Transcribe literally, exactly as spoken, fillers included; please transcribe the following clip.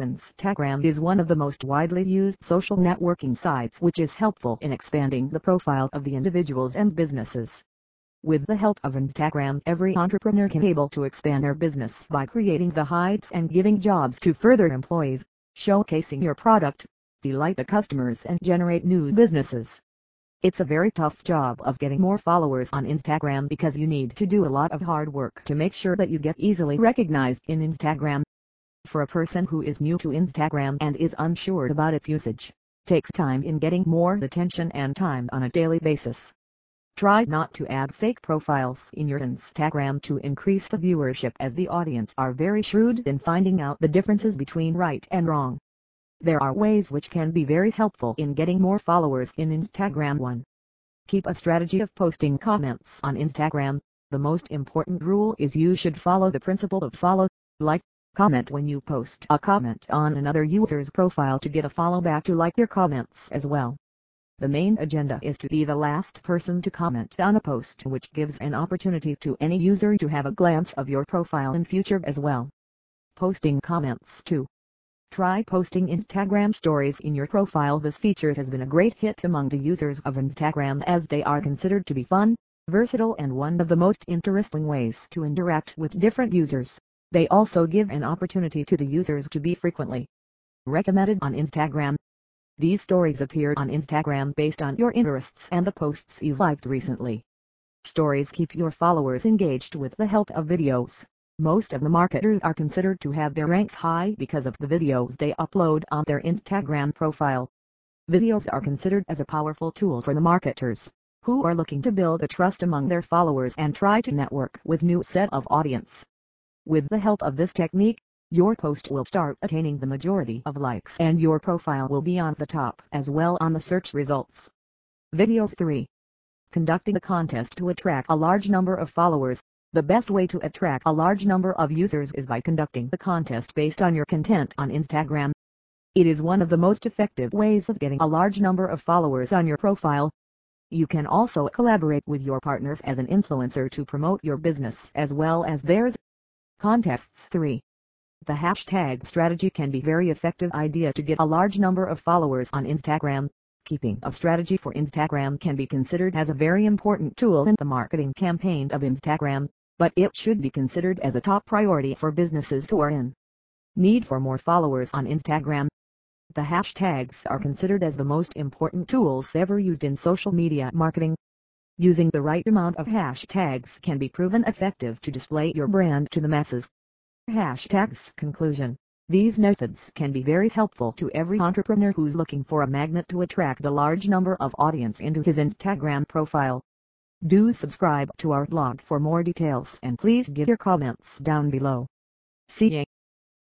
Instagram is one of the most widely used social networking sites, which is helpful in expanding the profile of the individuals and businesses. With the help of Instagram, every entrepreneur can able to expand their business by creating the hypes and giving jobs to further employees, showcasing your product, delight the customers and generate new businesses. It's a very tough job of getting more followers on Instagram because you need to do a lot of hard work to make sure that you get easily recognized in Instagram. For a person who is new to Instagram and is unsure about its usage, takes time in getting more attention and time on a daily basis. Try not to add fake profiles in your Instagram to increase the viewership, as the audience are very shrewd in finding out the differences between right and wrong. There are ways which can be very helpful in getting more followers in Instagram. one Keep a strategy of posting comments on Instagram. The most important rule is you should follow the principle of follow, like, comment when you post a comment on another user's profile to get a follow back to like your comments as well. The main agenda is to be the last person to comment on a post, which gives an opportunity to any user to have a glance of your profile in future as well. Posting comments too. Try posting Instagram stories in your profile. This feature has been a great hit among the users of Instagram, as they are considered to be fun, versatile and one of the most interesting ways to interact with different users. They also give an opportunity to the users to be frequently recommended on Instagram. These stories appear on Instagram based on your interests and the posts you've liked recently. Stories keep your followers engaged with the help of videos. Most of the marketers are considered to have their ranks high because of the videos they upload on their Instagram profile. Videos are considered as a powerful tool for the marketers who are looking to build a trust among their followers and try to network with new set of audience. With the help of this technique, your post will start attaining the majority of likes and your profile will be on the top as well on the search results. Videos three Conducting a contest to attract a large number of followers. The best way to attract a large number of users is by conducting a contest based on your content on Instagram. It is one of the most effective ways of getting a large number of followers on your profile. You can also collaborate with your partners as an influencer to promote your business as well as theirs. Contests three The hashtag strategy can be a very effective idea to get a large number of followers on Instagram. Keeping a strategy for Instagram can be considered as a very important tool in the marketing campaign of Instagram, but it should be considered as a top priority for businesses who are in need for more followers on Instagram. The hashtags are considered as the most important tools ever used in social media marketing. Using the right amount of hashtags can be proven effective to display your brand to the masses. Hashtags conclusion. These methods can be very helpful to every entrepreneur who's looking for a magnet to attract a large number of audience into his Instagram profile. Do subscribe to our blog for more details and please give your comments down below. See ya.